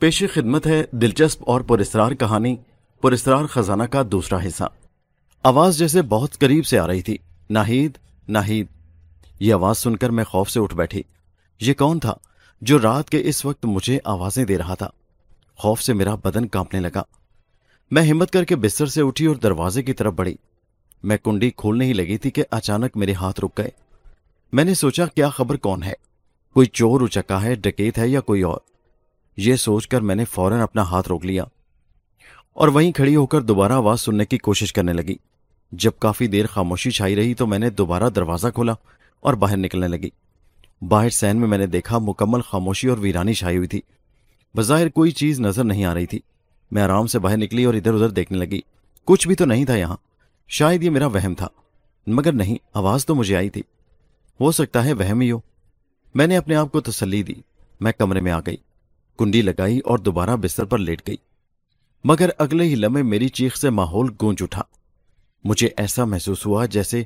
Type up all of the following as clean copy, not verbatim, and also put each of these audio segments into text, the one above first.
پیش خدمت ہے دلچسپ اور پراسرار کہانی پراسرار خزانہ کا دوسرا حصہ۔ آواز جیسے بہت قریب سے آ رہی تھی، ناہید ناہید۔ یہ آواز سن کر میں خوف سے اٹھ بیٹھی۔ یہ کون تھا جو رات کے اس وقت مجھے آوازیں دے رہا تھا؟ خوف سے میرا بدن کانپنے لگا۔ میں ہمت کر کے بستر سے اٹھی اور دروازے کی طرف بڑھی۔ میں کنڈی کھولنے ہی لگی تھی کہ اچانک میرے ہاتھ رک گئے۔ میں نے سوچا کیا خبر کون ہے، کوئی چور اچکا ہے، ڈکیت ہے یا کوئی اور؟ یہ سوچ کر میں نے فوراً اپنا ہاتھ روک لیا اور وہیں کھڑی ہو کر دوبارہ آواز سننے کی کوشش کرنے لگی۔ جب کافی دیر خاموشی چھائی رہی تو میں نے دوبارہ دروازہ کھولا اور باہر نکلنے لگی۔ باہر سین میں نے دیکھا مکمل خاموشی اور ویرانی چھائی ہوئی تھی، بظاہر کوئی چیز نظر نہیں آ رہی تھی۔ میں آرام سے باہر نکلی اور ادھر ادھر دیکھنے لگی، کچھ بھی تو نہیں تھا یہاں۔ شاید یہ میرا وہم تھا، مگر نہیں، آواز تو مجھے آئی تھی، ہو سکتا ہے وہم ہی ہو۔ میں نے اپنے آپ کو تسلی دی۔ میں کمرے میں آ گئی، کنڈی لگائی اور دوبارہ بستر پر لیٹ گئی، مگر اگلے ہی لمحے میری چیخ سے ماحول گونج اٹھا۔ مجھے ایسا محسوس ہوا جیسے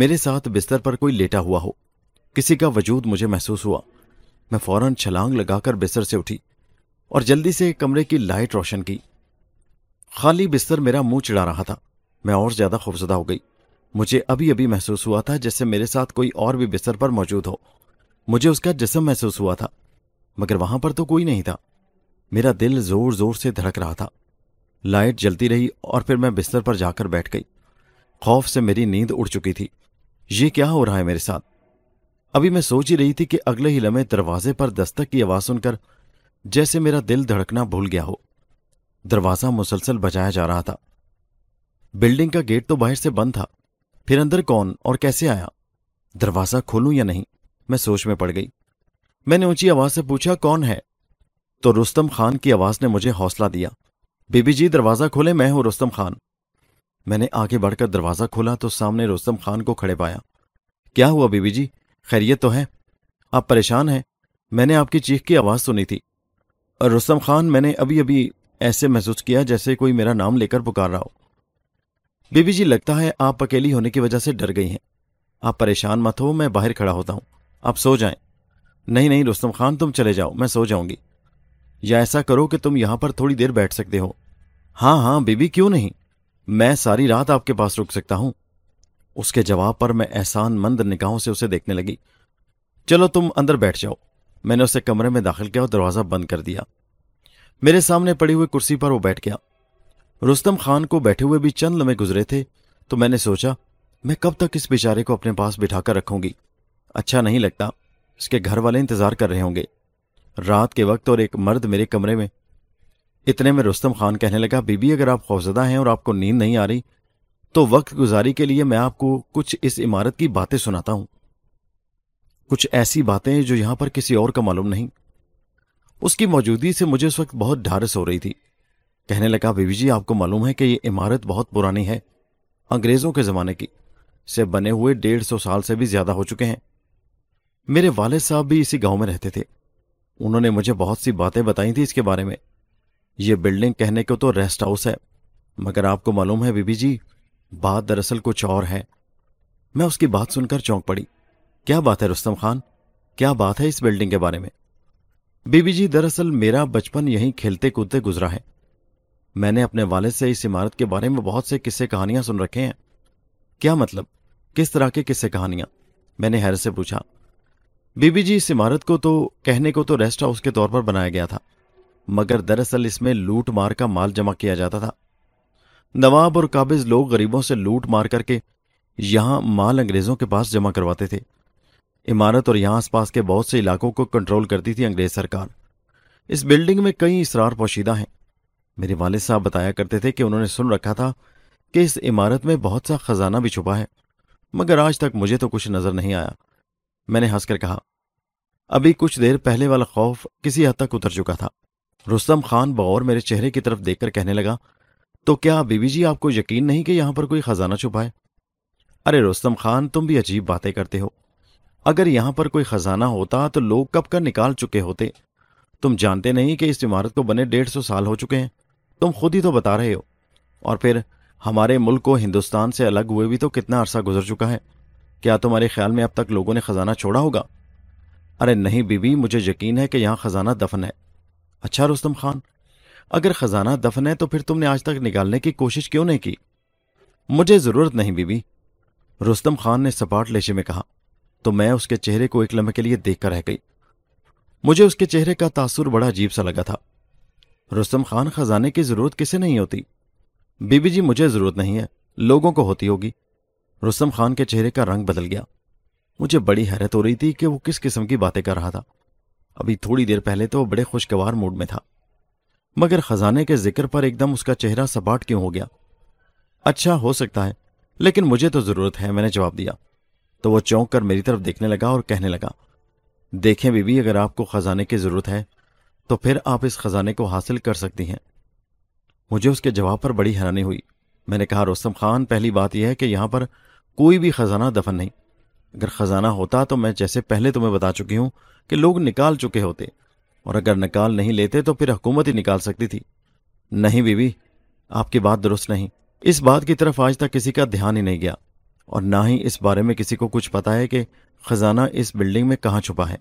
میرے ساتھ بستر پر کوئی لیٹا ہوا ہو، کسی کا وجود مجھے محسوس ہوا۔ میں فوراً چھلانگ لگا کر بستر سے اٹھی اور جلدی سے کمرے کی لائٹ روشن کی۔ خالی بستر میرا منہ چڑھا رہا تھا۔ میں اور زیادہ خوفزدہ ہو گئی۔ مجھے ابھی ابھی محسوس ہوا تھا جیسے میرے ساتھ کوئی اور بھی بستر پر موجود ہو۔ مجھے اس کا جسم محسوس ہوا تھا، مگر وہاں پر تو کوئی نہیں تھا۔ میرا دل زور زور سے دھڑک رہا تھا۔ لائٹ جلتی رہی اور پھر میں بستر پر جا کر بیٹھ گئی۔ خوف سے میری نیند اڑ چکی تھی۔ یہ کیا ہو رہا ہے میرے ساتھ؟ ابھی میں سوچ ہی رہی تھی کہ اگلے ہی لمحے دروازے پر دستک کی آواز سن کر جیسے میرا دل دھڑکنا بھول گیا ہو۔ دروازہ مسلسل بجایا جا رہا تھا۔ بلڈنگ کا گیٹ تو باہر سے بند تھا، پھر اندر کون اور کیسے آیا؟ دروازہ کھولوں یا نہیں، میں سوچ میں پڑ گئی۔ میں نے اونچی آواز سے پوچھا، کون ہے؟ تو رستم خان کی آواز نے مجھے حوصلہ دیا۔ بی بی جی دروازہ کھولے، میں ہوں رستم خان۔ میں نے آگے بڑھ کر دروازہ کھولا تو سامنے رستم خان کو کھڑے پایا۔ کیا ہوا بی بی جی، خیریت تو ہے؟ آپ پریشان ہیں، میں نے آپ کی چیخ کی آواز سنی تھی۔ اور رستم خان، میں نے ابھی ابھی ایسے محسوس کیا جیسے کوئی میرا نام لے کر پکار رہا ہو۔ بی بی جی لگتا ہے آپ اکیلی ہونے کی وجہ سے ڈر گئی ہیں، آپ پریشان مت ہو، میں باہر کھڑا ہوتا ہوں، آپ سو جائیں۔ نہیں نہیں رستم خان، تم چلے جاؤ، میں سو جاؤں گی، یا ایسا کرو کہ تم یہاں پر تھوڑی دیر بیٹھ سکتے ہو۔ ہاں ہاں بی بی، کیوں نہیں، میں ساری رات آپ کے پاس رک سکتا ہوں۔ اس کے جواب پر میں احسان مند نگاہوں سے اسے دیکھنے لگی۔ چلو تم اندر بیٹھ جاؤ، میں نے اسے کمرے میں داخل کیا اور دروازہ بند کر دیا۔ میرے سامنے پڑی ہوئی کرسی پر وہ بیٹھ گیا۔ رستم خان کو بیٹھے ہوئے بھی چند لمحے گزرے تھے تو میں نے سوچا میں کب تک اس بیچارے کو اپنے پاس بٹھا کر رکھوں گی۔ اچھا نہیں لگتا، اس کے گھر والے انتظار کر رہے ہوں گے رات کے وقت، اور ایک مرد میرے کمرے میں۔ اتنے میں رستم خان کہنے لگا، بی بی اگر آپ خوفزدہ ہیں اور آپ کو نیند نہیں آ رہی تو وقت گزاری کے لیے میں آپ کو کچھ اس عمارت کی باتیں سناتا ہوں، کچھ ایسی باتیں جو یہاں پر کسی اور کا معلوم نہیں۔ اس کی موجودگی سے مجھے اس وقت بہت ڈھارس ہو رہی تھی۔ کہنے لگا، بی بی جی آپ کو معلوم ہے کہ یہ عمارت بہت پرانی ہے، انگریزوں کے زمانے کی سے بنے ہوئے 150 سال سے بھی زیادہ ہو چکے ہیں۔ میرے والد صاحب بھی اسی گاؤں میں رہتے تھے، انہوں نے مجھے بہت سی باتیں بتائی تھیں اس کے بارے میں۔ یہ بلڈنگ کہنے کو تو ریسٹ ہاؤس ہے، مگر آپ کو معلوم ہے بی بی جی بات دراصل کچھ اور ہے۔ میں اس کی بات سن کر چونک پڑی۔ کیا بات ہے رستم خان، کیا بات ہے اس بلڈنگ کے بارے میں؟ بی بی جی دراصل میرا بچپن یہیں کھیلتے کودتے گزرا ہے، میں نے اپنے والد سے اس عمارت کے بارے میں بہت سے قصے کہانیاں سن رکھے ہیں۔ کیا مطلب، کس طرح کے قصے کہانیاں؟ میں نے حیرت سے پوچھا۔ بی بی جی اس عمارت کو تو کہنے کو تو ریسٹ ہاؤس کے طور پر بنایا گیا تھا، مگر دراصل اس میں لوٹ مار کا مال جمع کیا جاتا تھا۔ نواب اور قابض لوگ غریبوں سے لوٹ مار کر کے یہاں مال انگریزوں کے پاس جمع کرواتے تھے۔ عمارت اور یہاں آس پاس کے بہت سے علاقوں کو کنٹرول کرتی تھی انگریز سرکار۔ اس بلڈنگ میں کئی اسرار پوشیدہ ہیں۔ میرے والد صاحب بتایا کرتے تھے کہ انہوں نے سن رکھا تھا کہ اس عمارت میں بہت سا خزانہ بھی چھپا ہے، مگر آج تک مجھے تو کچھ نظر نہیں آیا۔ میں نے ہنس کر کہا، ابھی کچھ دیر پہلے والا خوف کسی حد تک اتر چکا تھا۔ رستم خان بغور میرے چہرے کی طرف دیکھ کر کہنے لگا، تو کیا بی بی جی آپ کو یقین نہیں کہ یہاں پر کوئی خزانہ چھپا ہے؟ ارے رستم خان، تم بھی عجیب باتیں کرتے ہو، اگر یہاں پر کوئی خزانہ ہوتا تو لوگ کب کا نکال چکے ہوتے۔ تم جانتے نہیں کہ اس عمارت کو بنے 150 سال ہو چکے ہیں، تم خود ہی تو بتا رہے ہو، اور پھر ہمارے ملک کو ہندوستان سے الگ ہوئے بھی تو کتنا عرصہ گزر چکا ہے۔ کیا تمہارے خیال میں اب تک لوگوں نے خزانہ چھوڑا ہوگا؟ ارے نہیں بی بی، مجھے یقین ہے کہ یہاں خزانہ دفن ہے، اچھا رستم خان، اگر خزانہ دفن ہے تو پھر تم نے آج تک نکالنے کی کوشش کیوں نہیں کی؟ مجھے ضرورت نہیں بیوی، رستم خان نے سپاٹ لہجے میں کہا تو میں اس کے چہرے کو ایک لمحے کے لیے دیکھ کر رہ گئی۔ مجھے اس کے چہرے کا تاثر بڑا عجیب سا لگا تھا۔ رستم خان، خزانے کی ضرورت کسے نہیں ہوتی؟ بیوی جی مجھے ضرورت نہیں ہے، لوگوں کو ہوتی ہوگی۔ رستم خان کے چہرے کا رنگ بدل گیا۔ مجھے بڑی حیرت ہو رہی تھی کہ وہ کس قسم کی باتیں کر رہا تھا۔ ابھی تھوڑی دیر پہلے تو وہ بڑے خوشگوار موڈ میں تھا، مگر خزانے کے ذکر پر ایک دم اس کا چہرہ سپاٹ کیوں ہو گیا؟ اچھا ہو سکتا ہے، لیکن مجھے تو ضرورت ہے، میں نے جواب دیا تو وہ چونک کر میری طرف دیکھنے لگا اور کہنے لگا، دیکھیں بی بی، اگر آپ کو خزانے کی ضرورت ہے تو پھر آپ اس خزانے کو حاصل کر سکتی ہیں۔ مجھے اس کے جواب پر بڑی حیرانی ہوئی۔ میں نے کہا، رستم خان، پہلی بات یہ ہے کہ یہاں پر کوئی بھی خزانہ دفن نہیں، اگر خزانہ ہوتا تو میں جیسے پہلے تمہیں بتا چکی ہوں کہ لوگ نکال چکے ہوتے، اور اگر نکال نہیں لیتے تو پھر حکومت ہی نکال سکتی تھی۔ نہیں بیوی، آپ کی بات درست نہیں، اس بات کی طرف آج تک کسی کا دھیان ہی نہیں گیا، اور نہ ہی اس بارے میں کسی کو کچھ پتا ہے کہ خزانہ اس بلڈنگ میں کہاں چھپا ہے۔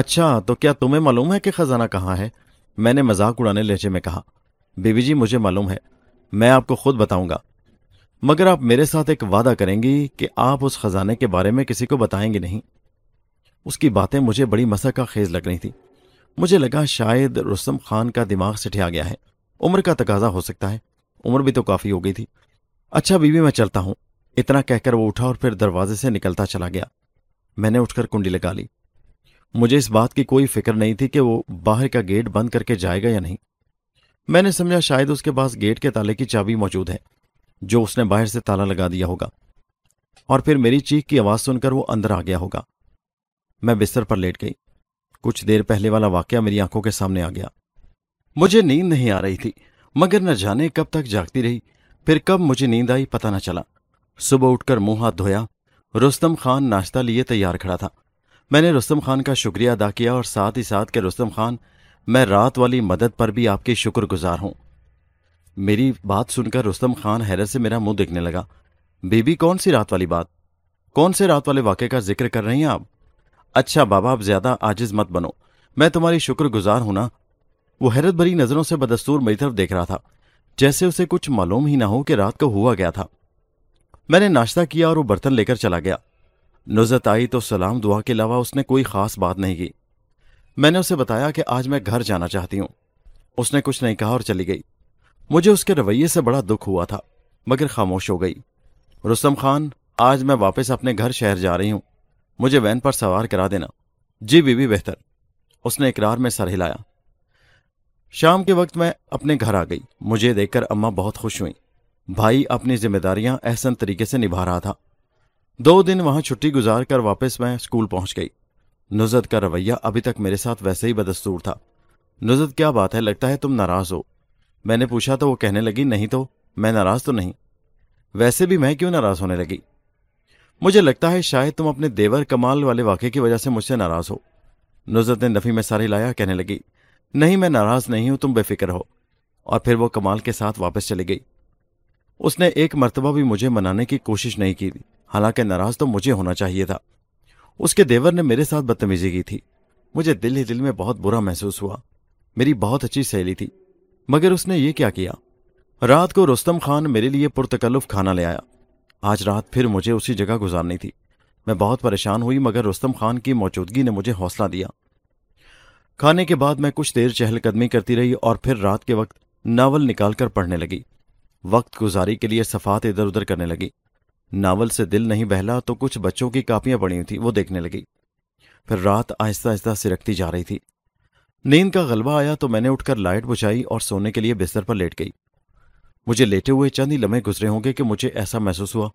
اچھا تو کیا تمہیں معلوم ہے کہ خزانہ کہاں ہے؟ میں نے مذاق اڑانے لہجے میں کہا۔ بیوی جی مجھے معلوم ہے، میں آپ کو خود بتاؤں گا، مگر آپ میرے ساتھ ایک وعدہ کریں گی کہ آپ اس خزانے کے بارے میں کسی کو بتائیں گے نہیں۔ اس کی باتیں مجھے بڑی مسکہ خیز لگ رہی تھی۔ مجھے لگا شاید رستم خان کا دماغ سٹھیا گیا ہے، عمر کا تقاضا ہو سکتا ہے، عمر بھی تو کافی ہو گئی تھی۔ اچھا بیوی میں چلتا ہوں، اتنا کہہ کر وہ اٹھا اور پھر دروازے سے نکلتا چلا گیا۔ میں نے اٹھ کر کنڈی لگا لی۔ مجھے اس بات کی کوئی فکر نہیں تھی کہ وہ باہر کا گیٹ بند کر کے جائے گا یا نہیں۔ میں نے سمجھا شاید اس کے پاس گیٹ کے تالے کی چابی موجود ہے جو اس نے باہر سے تالا لگا دیا ہوگا، اور پھر میری چیخ کی آواز سن کر وہ اندر آ گیا ہوگا۔ میں بستر پر لیٹ گئی۔ کچھ دیر پہلے والا واقعہ میری آنکھوں کے سامنے آ گیا۔ مجھے نیند نہیں آ رہی تھی، مگر نہ جانے کب تک جاگتی رہی، پھر کب مجھے نیند آئی پتہ نہ چلا۔ صبح اٹھ کر منہ ہاتھ دھویا، رستم خان ناشتہ لیے تیار کھڑا تھا۔ میں نے رستم خان کا شکریہ ادا کیا اور ساتھ ہی ساتھ کہ رستم خان، میں رات والی مدد پر بھی آپ کے شکر گزار ہوں۔ میری بات سن کر رستم خان حیرت سے میرا منہ دیکھنے لگا۔ بی بی کون سی رات والی بات، کون سے رات والے واقعے کا ذکر کر رہی ہیں آپ؟ اچھا بابا آپ زیادہ عاجز مت بنو، میں تمہاری شکر گزار ہوں نا۔ وہ حیرت بھری نظروں سے بدستور میری طرف دیکھ رہا تھا، جیسے اسے کچھ معلوم ہی نہ ہو کہ رات کو ہوا کیا تھا۔ میں نے ناشتہ کیا اور وہ برتن لے کر چلا گیا۔ نزت آئی تو سلام دعا کے علاوہ اس نے کوئی خاص بات نہیں کی۔ میں نے اسے بتایا کہ آج میں گھر جانا چاہتی ہوں، اس نے کچھ نہیں کہا اور چلی گئی۔ مجھے اس کے رویے سے بڑا دکھ ہوا تھا، مگر خاموش ہو گئی۔ رستم خان، آج میں واپس اپنے گھر شہر جا رہی ہوں، مجھے وین پر سوار کرا دینا۔ جی بیوی بہتر، اس نے اقرار میں سر ہلایا۔ شام کے وقت میں اپنے گھر آ گئی۔ مجھے دیکھ کر اماں بہت خوش ہوئیں، بھائی اپنی ذمہ داریاں احسن طریقے سے نبھا رہا تھا۔ 2 دن وہاں چھٹی گزار کر واپس میں اسکول پہنچ گئی۔ نزت کا رویہ ابھی تک میرے ساتھ ویسے ہی بدستور تھا۔ نزت کیا بات ہے، لگتا ہے تم ناراض ہو، میں نے پوچھا تو وہ کہنے لگی، نہیں تو میں ناراض تو نہیں، ویسے بھی میں کیوں ناراض ہونے لگی؟ مجھے لگتا ہے شاید تم اپنے دیور کمال والے واقعے کی وجہ سے مجھ سے ناراض ہو۔ نزت نے نفی میں سر ہلایا، کہنے لگی، نہیں میں ناراض نہیں ہوں، تم بے فکر ہو۔ اور پھر وہ کمال کے ساتھ واپس چلی گئی۔ اس نے ایک مرتبہ بھی مجھے منانے کی کوشش نہیں کی، حالانکہ ناراض تو مجھے ہونا چاہیے تھا۔ اس کے دیور نے میرے ساتھ بدتمیزی کی تھی، مجھے دل ہی دل میں بہت برا محسوس ہوا۔ میری بہت اچھی سہیلی تھی، مگر اس نے یہ کیا کیا؟ رات کو رستم خان میرے لیے پرتکلف کھانا لے آیا۔ آج رات پھر مجھے اسی جگہ گزارنی تھی۔ میں بہت پریشان ہوئی، مگر رستم خان کی موجودگی نے مجھے حوصلہ دیا۔ کھانے کے بعد میں کچھ دیر چہل قدمی کرتی رہی اور پھر رات کے وقت ناول نکال کر پڑھنے لگی۔ وقت گزاری کے لیے صفحات ادھر ادھر کرنے لگی۔ ناول سے دل نہیں بہلا تو کچھ بچوں کی کاپیاں پڑی ہوئی تھی، وہ دیکھنے لگی۔ پھر رات آہستہ آہستہ سرکتی جا رہی تھی۔ نیند کا غلبہ آیا تو میں نے اٹھ کر لائٹ بجھائی اور سونے کے لیے بستر پر لیٹ گئی۔ مجھے لیٹے ہوئے چند ہی لمحے گزرے ہوں گے کہ مجھے ایسا محسوس ہوا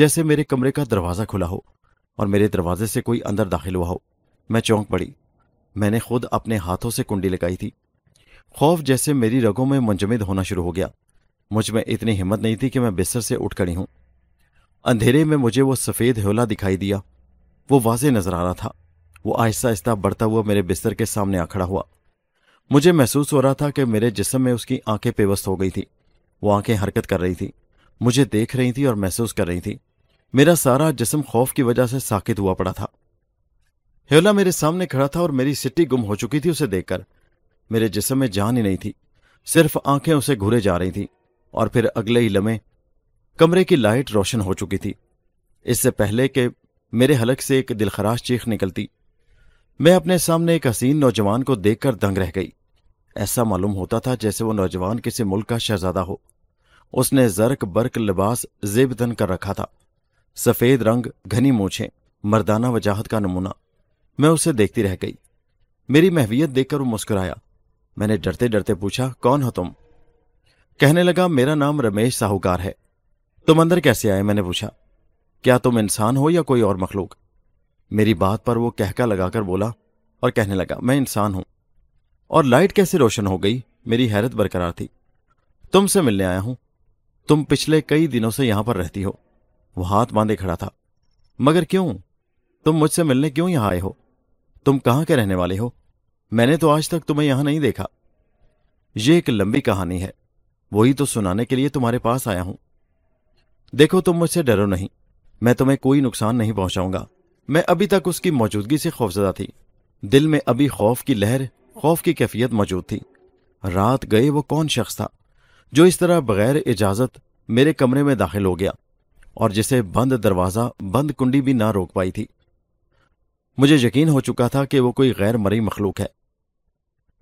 جیسے میرے کمرے کا دروازہ کھلا ہو اور میرے دروازے سے کوئی اندر داخل ہوا ہو۔ میں چونک پڑی، میں نے خود اپنے ہاتھوں سے کنڈی لگائی تھی۔ خوف جیسے میری رگوں میں منجمد ہونا شروع ہو گیا۔ مجھ میں اتنی ہمت نہیں تھی کہ میں بستر سے اٹھ کھڑی ہوں۔ اندھیرے میں مجھے وہ سفید ہیولا دکھائی دیا، وہ واضح نظر آ رہا تھا۔ وہ آہستہ آہستہ بڑھتا ہوا میرے بستر کے سامنے آ کھڑا ہوا۔ مجھے محسوس ہو رہا تھا کہ میرے جسم میں اس کی آنکھیں پیوست ہو گئی تھی۔ وہ آنکھیں حرکت کر رہی تھی، مجھے دیکھ رہی تھی اور محسوس کر رہی تھی۔ میرا سارا جسم خوف کی وجہ سے ساکت ہوا پڑا تھا۔ ہیولا میرے سامنے کھڑا تھا اور میری سٹی گم ہو چکی تھی۔ اسے دیکھ کر میرے جسم میں جان ہی نہیں تھی، صرف آنکھیں اسے گھورے جا رہی تھیں، اور پھر اگلے ہی لمحے کمرے کی لائٹ روشن ہو چکی تھی۔ اس سے پہلے کہ میرے حلق سے ایک دلخراش چیخ نکلتی، میں اپنے سامنے ایک حسین نوجوان کو دیکھ کر دنگ رہ گئی۔ ایسا معلوم ہوتا تھا جیسے وہ نوجوان کسی ملک کا شہزادہ ہو۔ اس نے زرق برق لباس زیب تن کر رکھا تھا، سفید رنگ، گھنی مونچھیں، مردانہ وجاہت کا نمونہ۔ میں اسے دیکھتی رہ گئی۔ میری محویت دیکھ کر وہ مسکرایا۔ میں نے ڈرتے ڈرتے پوچھا، کون ہو تم؟ کہنے لگا، میرا نام رمیش ساہوکار ہے۔ تم اندر کیسے آئے؟ میں نے پوچھا۔ کیا تم انسان ہو یا کوئی اور مخلوق؟ میری بات پر وہ کہکا لگا کر بولا اور کہنے لگا، میں انسان ہوں۔ اور لائٹ کیسے روشن ہو گئی؟ میری حیرت برقرار تھی۔ تم سے ملنے آیا ہوں، تم پچھلے کئی دنوں سے یہاں پر رہتی ہو۔ وہ ہاتھ باندھے کھڑا تھا۔ مگر کیوں؟ تم مجھ سے ملنے کیوں یہاں آئے ہو؟ تم کہاں کے رہنے والے ہو؟ میں نے تو آج تک تمہیں یہاں نہیں دیکھا۔ یہ ایک لمبی کہانی ہے، وہی تو سنانے کے لیے تمہارے پاس آیا ہوں۔ دیکھو، تم مجھ سے ڈرو نہیں، میں تمہیں کوئی نقصان نہیں پہنچاؤں گا۔ میں ابھی تک اس کی موجودگی سے خوفزدہ تھی، دل میں ابھی خوف کی لہر، خوف کی کیفیت موجود تھی۔ رات گئے وہ کون شخص تھا جو اس طرح بغیر اجازت میرے کمرے میں داخل ہو گیا اور جسے بند دروازہ، بند کنڈی بھی نہ روک پائی تھی؟ مجھے یقین ہو چکا تھا کہ وہ کوئی غیر مرئی مخلوق ہے۔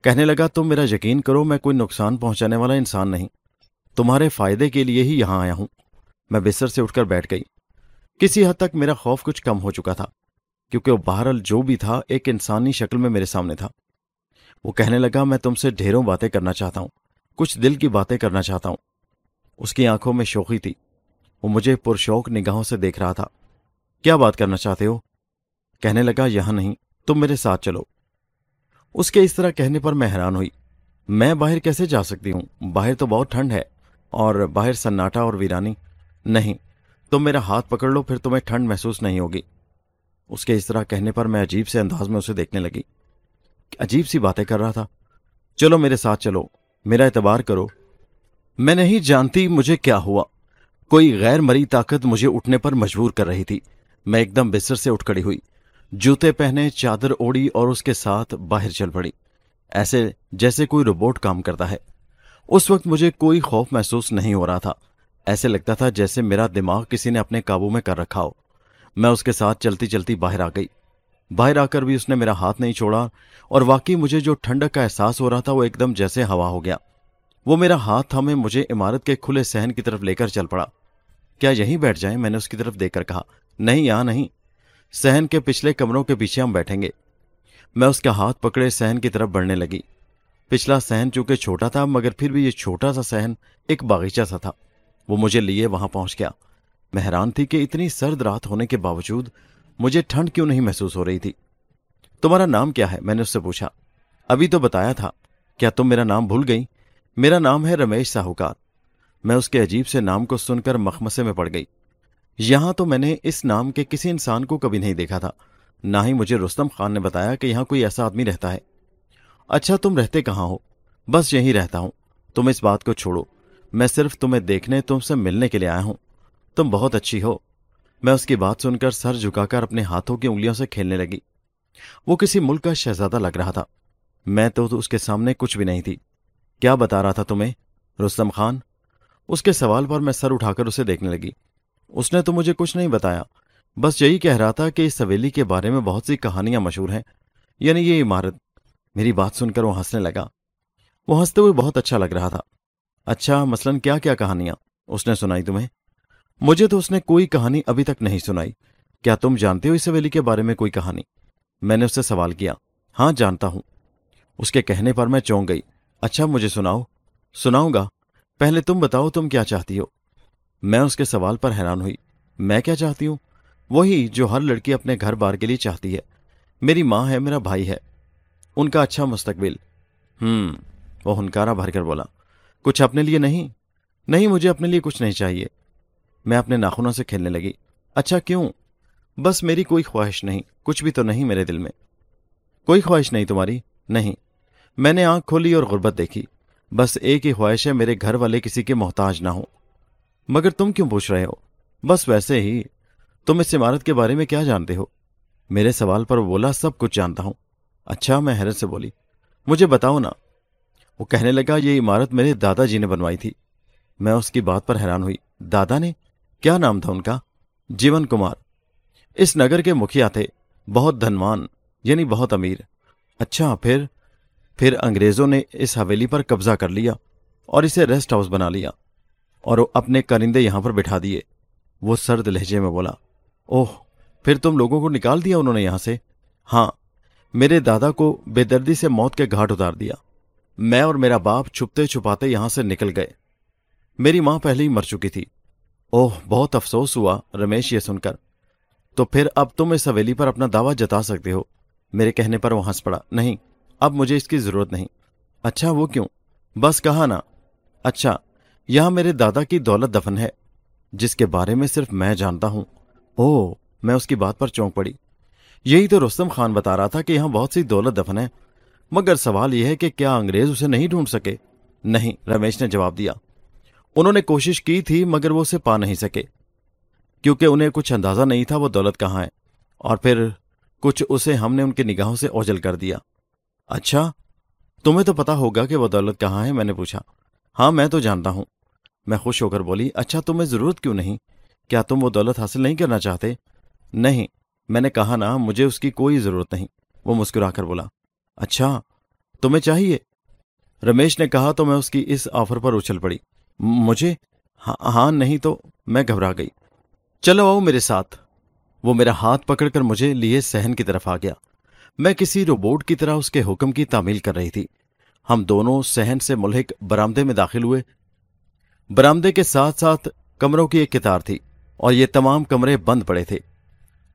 کہنے لگا، تم میرا یقین کرو، میں کوئی نقصان پہنچانے والا انسان نہیں، تمہارے فائدے کے لیے ہی یہاں آیا ہوں۔ میں بستر سے اٹھ کر بیٹھ گئی۔ کسی حد تک میرا خوف کچھ کم ہو چکا تھا، کیونکہ وہ بہرحال جو بھی تھا ایک انسانی شکل میں میرے سامنے تھا۔ وہ کہنے لگا، میں تم سے ڈھیروں باتیں کرنا چاہتا ہوں، کچھ دل کی باتیں کرنا چاہتا ہوں۔ اس کی آنکھوں میں شوخی تھی، وہ مجھے پرشوق نگاہوں سے دیکھ رہا تھا۔ کیا بات کرنا چاہتے ہو؟ کہنے لگا، یہاں نہیں، تم میرے ساتھ چلو۔ اس کے اس طرح کہنے پر میں حیران ہوئی۔ میں باہر کیسے جا سکتی ہوں؟ باہر تو بہت ٹھنڈ ہے، اور باہر سناٹا اور ویرانی۔ نہیں، تم میرا ہاتھ پکڑ لو، پھر تمہیں ٹھنڈ محسوس نہیں ہوگی۔ اس کے اس طرح کہنے پر میں عجیب سے انداز میں اسے دیکھنے لگی، عجیب سی باتیں کر رہا تھا۔ چلو میرے ساتھ چلو، میرا اعتبار کرو۔ میں نہیں جانتی مجھے کیا ہوا، کوئی غیر مری طاقت مجھے اٹھنے پر مجبور کر رہی تھی۔ میں ایک دم بستر سے اٹھ کھڑی ہوئی، جوتے پہنے، چادر اوڑھی اور اس کے ساتھ باہر چل پڑی، ایسے جیسے کوئی روبوٹ کام کرتا ہے۔ اس وقت مجھے کوئی خوف محسوس نہیں ہو رہا تھا، ایسے لگتا تھا جیسے میرا دماغ کسی نے اپنے قابو میں کر رکھا ہو۔ میں اس کے ساتھ چلتی چلتی باہر آ گئی۔ باہر آ کر بھی اس نے میرا ہاتھ نہیں چھوڑا، اور واقعی مجھے جو ٹھنڈک کا احساس ہو رہا تھا وہ ایک دم جیسے ہوا ہو گیا۔ وہ میرا ہاتھ تھامے مجھے عمارت کے کھلے صحن کی طرف لے کر چل پڑا۔ کیا یہیں بیٹھ جائیں؟ میں نے اس کی طرف دیکھ کر کہا۔ نہیں، یہاں نہیں، صحن کے پچھلے کمروں کے پیچھے ہم بیٹھیں گے۔ میں اس کا ہاتھ پکڑے صحن کی طرف بڑھنے لگی۔ پچھلا صحن چونکہ چھوٹا تھا، مگر پھر بھی یہ چھوٹا سا صحن ایک باغیچہ سا تھا۔ وہ مجھے لیے وہاں پہنچ گیا۔ میں حیران تھی کہ اتنی سرد رات ہونے کے باوجود مجھے ٹھنڈ کیوں نہیں محسوس ہو رہی تھی۔ تمہارا نام کیا ہے؟ میں نے اس سے پوچھا۔ ابھی تو بتایا تھا، کیا تم میرا نام بھول گئی؟ میرا نام ہے رمیش ساہوکار۔ میں اس کے عجیب سے نام کو سن کر مخمسے میں پڑ گئی۔ یہاں تو میں نے اس نام کے کسی انسان کو کبھی نہیں دیکھا تھا، نہ ہی مجھے رستم خان نے بتایا کہ یہاں کوئی ایسا آدمی رہتا ہے۔ اچھا، تم رہتے کہاں ہو؟ بس یہیں رہتا ہوں، تم اس بات کو چھوڑو، میں صرف تمہیں دیکھنے، تم سے ملنے کے لیے آیا ہوں، تم بہت اچھی ہو۔ میں اس کی بات سن کر سر جھکا کر اپنے ہاتھوں کی انگلیوں سے کھیلنے لگی۔ وہ کسی ملک کا شہزادہ لگ رہا تھا، میں تو اس کے سامنے کچھ بھی نہیں تھی۔ کیا بتا رہا تھا تمہیں رستم خان؟ اس کے سوال پر میں سر اٹھا کر اسے دیکھنے لگی۔ اس نے تو مجھے کچھ نہیں بتایا، بس یہی کہہ رہا تھا کہ اس حویلی کے بارے میں بہت سی کہانیاں مشہور ہیں، یعنی یہ عمارت۔ میری بات سن کر وہ ہنسنے لگا، وہ ہنستے ہوئے بہت اچھا لگ رہا تھا۔ اچھا، مثلاً کیا کیا کہانیاں اس نے سنائی تمہیں؟ مجھے تو اس نے کوئی کہانی ابھی تک نہیں سنائی۔ کیا تم جانتے ہو اس حویلی کے بارے میں کوئی کہانی؟ میں نے اس سے سوال کیا۔ ہاں، جانتا ہوں۔ اس کے کہنے پر میں چونک گئی۔ اچھا، مجھے سناؤ۔ سناؤں گا، پہلے تم بتاؤ تم کیا چاہتی ہو۔ میں اس کے سوال پر حیران ہوئی۔ میں کیا چاہتی ہوں؟ وہی جو ہر لڑکی اپنے گھر بار کے لیے چاہتی ہے۔ میری ماں ہے، میرا بھائی ہے، ان کا اچھا مستقبل۔ وہ ہنکارا بھر کر بولا۔ کچھ اپنے لیے نہیں؟ نہیں، مجھے اپنے لیے کچھ نہیں چاہیے۔ میں اپنے ناخنوں سے کھیلنے لگی۔ اچھا، کیوں؟ بس میری کوئی خواہش نہیں، کچھ بھی تو نہیں میرے دل میں؟ کوئی خواہش نہیں تمہاری؟ نہیں، میں نے آنکھ کھولی اور غربت دیکھی، بس ایک ہی خواہش ہے، میرے گھر والے کسی کے محتاج نہ ہوں۔ مگر تم کیوں پوچھ رہے ہو؟ بس ویسے ہی، تم اس عمارت کے بارے میں کیا جانتے ہو؟ میرے سوال پر بولا، سب کچھ جانتا ہوں۔ اچھا، میں حیرت سے بولی، مجھے بتاؤ نا، وہ کہنے لگا یہ عمارت میرے دادا جی نے بنوائی تھی. میں اس کی بات پر حیران ہوئی. دادا نے؟ کیا نام تھا ان کا؟ جیون کمار. اس نگر کے مکھیا تھے، بہت دھنوان یعنی بہت امیر. اچھا، پھر انگریزوں نے اس حویلی پر قبضہ کر لیا اور اسے ریسٹ ہاؤس بنا لیا اور اپنے کرندے یہاں پر بٹھا دیے. وہ سرد لہجے میں بولا، اوہ، پھر تم لوگوں کو نکال دیا انہوں نے یہاں سے؟ ہاں، میرے دادا کو بے دردی سے موت کے گھاٹ اتار دیا. میں اور میرا باپ چھپتے چھپاتے یہاں سے نکل گئے. میری ماں پہلے ہی مر چکی تھی. اوہ، بہت افسوس ہوا رمیش یہ سن کر. تو پھر اب تم اس حویلی پر اپنا دعویٰ جتا سکتے ہو. میرے کہنے پر وہ ہنس پڑا. نہیں، اب مجھے اس کی ضرورت نہیں. اچھا، وہ کیوں؟ بس کہا نا. اچھا، یہاں میرے دادا کی دولت دفن ہے جس کے بارے میں صرف میں جانتا ہوں. اوہ، میں اس کی بات پر چونک پڑی. یہی تو رستم خان بتا رہا تھا کہ یہاں بہت سی دولت دفن ہے، مگر سوال یہ ہے کہ کیا انگریز اسے نہیں ڈھونڈ سکے؟ نہیں، رمیش نے جواب دیا. انہوں نے کوشش کی تھی مگر وہ اسے پا نہیں سکے کیونکہ انہیں کچھ اندازہ نہیں تھا وہ دولت کہاں ہے، اور پھر کچھ اسے ہم نے ان کی نگاہوں سے اوجھل کر دیا. اچھا، تمہیں تو پتا ہوگا کہ وہ دولت کہاں ہے؟ میں نے پوچھا. ہاں، میں تو جانتا ہوں، میں خوش ہو کر بولی. اچھا، تمہیں ضرورت کیوں نہیں؟ کیا تم وہ دولت حاصل نہیں کرنا چاہتے؟ نہیں، میں نے کہا نا مجھے اس کی کوئی ضرورت نہیں. وہ مسکرا کر بولا، اچھا، تمہیں چاہیے؟ رمیش نے کہا تو میں اس کی اس آفر پر اچھل پڑی. مجھے؟ ہاں، نہیں تو میں گھبرا گئی. چلو آؤ میرے ساتھ. وہ میرا ہاتھ پکڑ کر مجھے لیے صحن کی طرف آ گیا. میں کسی روبوٹ کی طرح اس کے حکم کی تعمیل کر رہی تھی. ہم دونوں صحن سے ملحق برآمدے میں داخل ہوئے. برآمدے کے ساتھ ساتھ کمروں کی ایک قطار تھی اور یہ تمام کمرے بند پڑے تھے.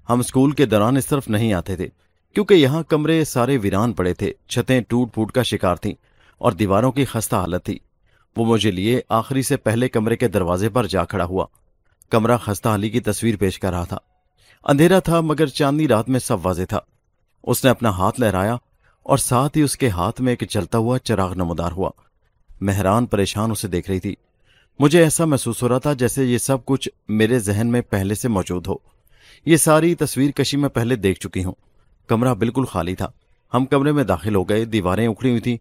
ہم اسکول کے دوران اس طرف نہیں آتے تھے کیونکہ یہاں کمرے سارے ویران پڑے تھے، چھتیں ٹوٹ پھوٹ کا شکار تھیں اور دیواروں کی خستہ حالت تھی. وہ مجھے لیے آخری سے پہلے کمرے کے دروازے پر جا کھڑا ہوا. کمرہ خستہ حالی کی تصویر پیش کر رہا تھا. اندھیرا تھا مگر چاندنی رات میں سب واضح تھا. اس نے اپنا ہاتھ لہرایا اور ساتھ ہی اس کے ہاتھ میں ایک جلتا ہوا چراغ نمودار ہوا. میں حیران پریشان اسے دیکھ رہی تھی. مجھے ایسا محسوس ہو رہا تھا جیسے یہ سب کچھ میرے ذہن میں پہلے سے موجود ہو. یہ ساری تصویر کشی میں پہلے دیکھ چکی ہوں. کمرہ بالکل خالی تھا. ہم کمرے میں داخل ہو گئے. دیواریں اکھڑی ہوئی تھیں.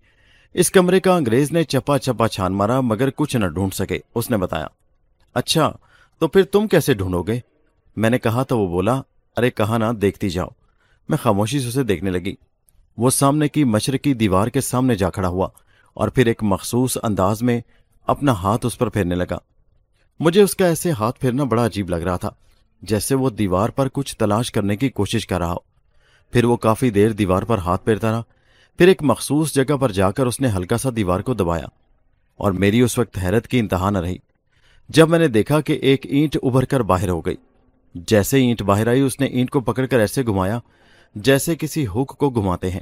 اس کمرے کا انگریز نے چپا چپا چھان مارا مگر کچھ نہ ڈھونڈ سکے، اس نے بتایا. اچھا، تو پھر تم کیسے ڈھونڈو گے؟ میں نے کہا تو وہ بولا، ارے کہا نا، دیکھتی جاؤ. میں خاموشی سے اسے دیکھنے لگی. وہ سامنے کی مشرقی دیوار کے سامنے جا کھڑا ہوا اور پھر ایک مخصوص انداز میں اپنا ہاتھ اس پر پھیرنے لگا. مجھے اس کا ایسے ہاتھ پھیرنا بڑا عجیب لگ رہا تھا جیسے وہ دیوار پر کچھ تلاش کرنے کی کوشش کر رہا ہو. پھر وہ کافی دیر دیوار پر ہاتھ پھیرتا رہا. پھر ایک مخصوص جگہ پر جا کر اس نے ہلکا سا دیوار کو دبایا اور میری اس وقت حیرت کی انتہا نہ رہی جب میں نے دیکھا کہ ایک اینٹ ابھر کر باہر ہو گئی. جیسے اینٹ باہر آئی اس نے اینٹ کو پکڑ کر ایسے گھمایا جیسے کسی ہک کو گھماتے ہیں.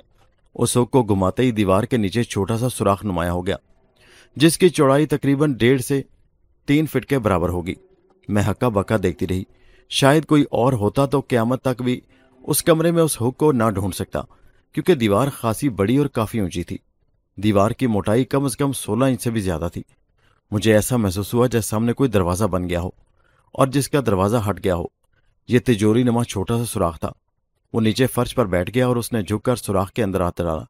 اس ہک کو گھماتے ہی دیوار کے نیچے چھوٹا سا سوراخ نمایاں ہو گیا جس کی چوڑائی تقریباً 1.5 سے 3 فٹ کے برابر ہوگی. میں ہکا بکا دیکھتی رہی. شاید کوئی اور ہوتا تو قیامت تک بھی اس کمرے میں اس ہک کو نہ ڈھونڈ سکتا کیونکہ دیوار خاصی بڑی اور کافی اونچی تھی. دیوار کی موٹائی کم از کم 16 انچ سے بھی زیادہ تھی. مجھے ایسا محسوس ہوا جیسے سامنے کوئی دروازہ بن گیا ہو اور جس کا دروازہ ہٹ گیا ہو. یہ تجوری نما چھوٹا سا سوراخ تھا. وہ نیچے فرش پر بیٹھ گیا اور اس نے جھک کر سوراخ کے اندر ہاتھ ڈالا.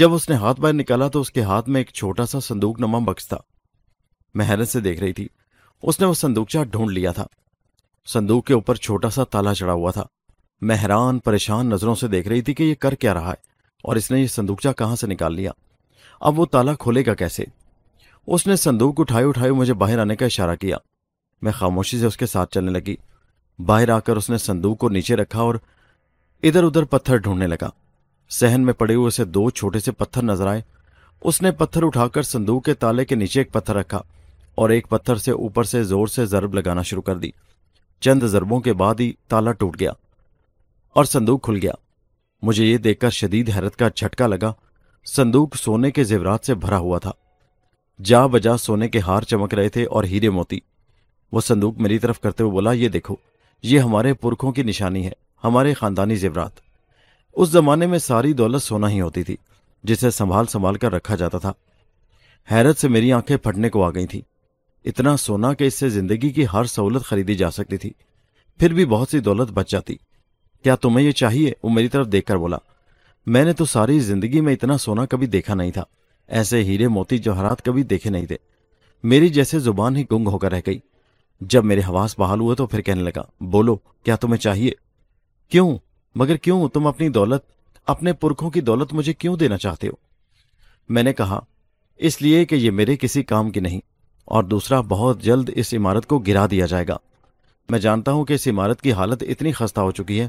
جب اس نے ہاتھ باہر نکالا تو اس کے ہاتھ میں ایک چھوٹا سا صندوق نما بکس تھا. میں حیرت سے دیکھ رہی تھی. اس نے وہ صندوقچہ ڈھونڈ لیا تھا. صندوق کے اوپر چھوٹا سا تالا چڑھا ہوا تھا. میں حیران پریشان نظروں سے دیکھ رہی تھی کہ یہ کر کیا رہا ہے اور اس نے یہ صندوقچہ کہاں سے نکال لیا. اب وہ تالا کھولے گا کیسے؟ اس نے صندوق اٹھائے مجھے باہر آنے کا اشارہ کیا. میں خاموشی سے اس کے ساتھ چلنے لگی. باہر آ کر اس نے صندوق کو نیچے رکھا اور ادھر ادھر پتھر ڈھونڈنے لگا. صحن میں پڑے ہوئے اسے 2 چھوٹے سے پتھر نظر آئے. اس نے پتھر اٹھا کر صندوق کے تالے کے نیچے ایک پتھر رکھا اور ایک پتھر سے اوپر سے زور سے ضرب لگانا شروع کر دی. چند ضربوں کے بعد ہی تالا ٹوٹ گیا اور صندوق کھل گیا. مجھے یہ دیکھ کر شدید حیرت کا جھٹکا لگا. صندوق سونے کے زیورات سے بھرا ہوا تھا. جا بجا سونے کے ہار چمک رہے تھے اور ہیرے موتی. وہ صندوق میری طرف کرتے ہوئے بولا، یہ دیکھو، یہ ہمارے پرکھوں کی نشانی ہے، ہمارے خاندانی زیورات. اس زمانے میں ساری دولت سونا ہی ہوتی تھی جسے سنبھال سنبھال کر رکھا جاتا تھا. حیرت سے میری آنکھیں پھٹنے کو آ گئی تھیں. اتنا سونا کہ اس سے زندگی کی ہر سہولت خریدی جا سکتی تھی، پھر بھی بہت سی دولت بچ جاتی. کیا تمہیں یہ چاہیے؟ وہ میری طرف دیکھ کر بولا. میں نے تو ساری زندگی میں اتنا سونا کبھی دیکھا نہیں تھا، ایسے ہیرے موتی جوہرات کبھی دیکھے نہیں تھے۔ میری جیسے زبان ہی گنگ ہو کر رہ گئی۔ جب میرے حواس بحال ہوئے تو پھر کہنے لگا، بولو کیا تمہیں چاہیے؟ کیوں؟ مگر کیوں تم اپنی دولت، اپنے پرکھوں کی دولت مجھے کیوں دینا چاہتے ہو؟ میں نے کہا، اس لیے کہ یہ میرے کسی کام کی نہیں، اور دوسرا بہت جلد اس عمارت کو گرا دیا جائے گا۔ میں جانتا ہوں کہ اس عمارت کی حالت اتنی خستہ ہو چکی ہے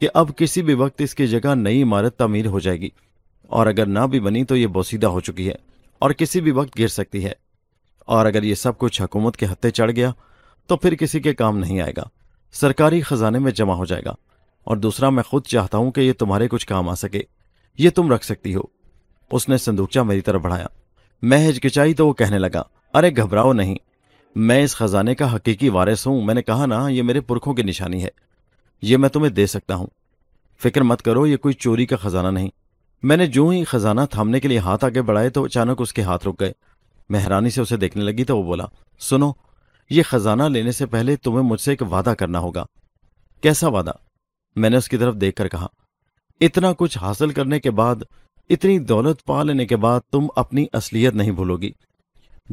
کہ اب کسی بھی وقت اس کی جگہ نئی عمارت تعمیر ہو جائے گی، اور اگر نہ بھی بنی تو یہ بوسیدہ ہو چکی ہے اور کسی بھی وقت گر سکتی ہے، اور اگر یہ سب کچھ حکومت کے ہتھے چڑھ گیا تو پھر کسی کے کام نہیں آئے گا، سرکاری خزانے میں جمع ہو جائے گا۔ اور دوسرا، میں خود چاہتا ہوں کہ یہ تمہارے کچھ کام آ سکے، یہ تم رکھ سکتی ہو۔ اس نے صندوقچہ میری طرف بڑھایا، میں ہچکچائی تو وہ کہنے لگا، ارے گھبراؤ نہیں، میں اس خزانے کا حقیقی وارث ہوں۔ میں نے کہا نا، یہ میرے پرکھوں کی نشانی ہے، یہ میں تمہیں دے سکتا ہوں، فکر مت کرو، یہ کوئی چوری کا خزانہ نہیں۔ میں نے جو ہی خزانہ تھامنے کے لیے ہاتھ آگے بڑھائے تو اچانک اس کے ہاتھ رک گئے۔ میں حیرانی سے اسے دیکھنے لگی تو وہ بولا، سنو، یہ خزانہ لینے سے پہلے تمہیں مجھ سے ایک وعدہ کرنا ہوگا۔ کیسا وعدہ؟ میں نے اس کی طرف دیکھ کر کہا، اتنا کچھ حاصل کرنے کے بعد، اتنی دولت پا لینے کے بعد تم اپنی اصلیت نہیں بھولو گی۔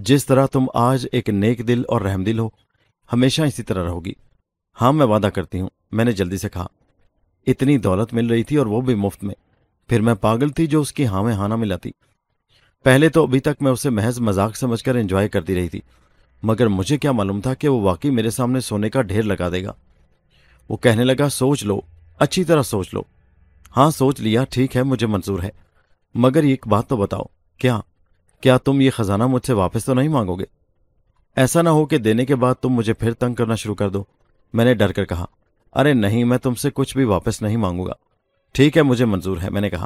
جس طرح تم آج ایک نیک دل اور رحم دل ہو، ہمیشہ اسی طرح رہو گی۔ ہاں، میں وعدہ کرتی ہوں، میں نے جلدی سے کہا۔ اتنی دولت مل رہی تھی اور وہ بھی مفت میں، پھر میں پاگل تھی جو اس کی ہاں میں ہانا ملاتی۔ پہلے تو ابھی تک میں اسے محض مذاق سمجھ کر انجوائے کرتی رہی تھی، مگر مجھے کیا معلوم تھا کہ وہ واقعی میرے سامنے سونے کا ڈھیر لگا دے گا۔ وہ کہنے لگا، سوچ لو، اچھی طرح سوچ لو۔ ہاں، سوچ لیا، ٹھیک ہے، مجھے منظور ہے، مگر ایک بات تو بتاؤ، کیا تم یہ خزانہ مجھ سے واپس تو نہیں مانگو گے؟ ایسا نہ ہو کہ دینے کے بعد تم مجھے پھر تنگ کرنا شروع کر دو۔ میں نے ڈر کر کہا، ارے نہیں، میں تم سے کچھ بھی واپس نہیں مانگوں گا۔ ٹھیک ہے، مجھے منظور ہے، میں نے کہا،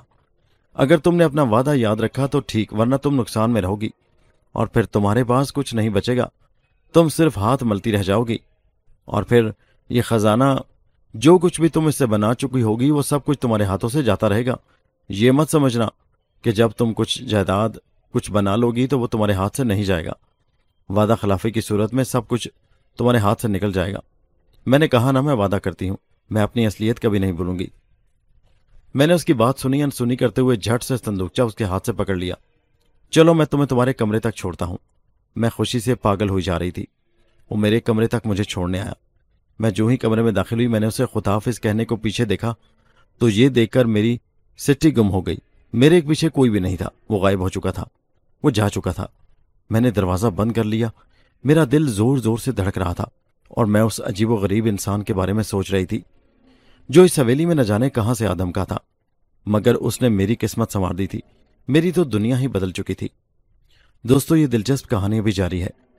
اگر تم نے اپنا وعدہ یاد رکھا تو ٹھیک، ورنہ تم نقصان میں رہو گی اور پھر تمہارے پاس کچھ نہیں بچے گا، تم صرف ہاتھ ملتی رہ جاؤ گی، اور پھر یہ خزانہ، جو کچھ بھی تم اس سے بنا چکی ہوگی، وہ سب کچھ تمہارے ہاتھوں سے جاتا رہے گا۔ یہ مت سمجھنا کہ جب تم کچھ جائیداد، کچھ بنا لو گی تو وہ تمہارے ہاتھ سے نہیں جائے گا، وعدہ خلافی کی صورت میں سب کچھ تمہارے ہاتھ سے نکل جائے گا۔ میں نے کہا نا، میں وعدہ کرتی ہوں، میں اپنی اصلیت کبھی نہیں بھولوں گی۔ میں نے اس کی بات سنی انسنی کرتے ہوئے جھٹ سے صندوقچہ اس کے ہاتھ سے پکڑ لیا۔ چلو، میں تمہیں تمہارے کمرے تک چھوڑتا ہوں۔ میں خوشی سے پاگل ہوئی جا رہی تھی۔ وہ میرے کمرے تک مجھے چھوڑنے آیا۔ میں جو ہی کمرے میں داخل ہوئی، میں نے اسے خدا حافظ کہنے کو پیچھے دیکھا تو یہ دیکھ کر میری سٹی گم ہو گئی۔ میرے ایک پیچھے کوئی بھی نہیں تھا، وہ غائب ہو چکا تھا، وہ جا چکا تھا۔ میں نے دروازہ بند کر لیا۔ میرا دل زور زور سے دھڑک رہا تھا اور میں اس عجیب و غریب انسان کے بارے میں سوچ رہی تھی جو اس حویلی میں نہ جانے کہاں سے آدم کا تھا، مگر اس نے میری قسمت سنوار دی تھی۔ میری تو دنیا ہی بدل چکی تھی۔ دوستو، یہ دلچسپ کہانی ابھی جاری ہے۔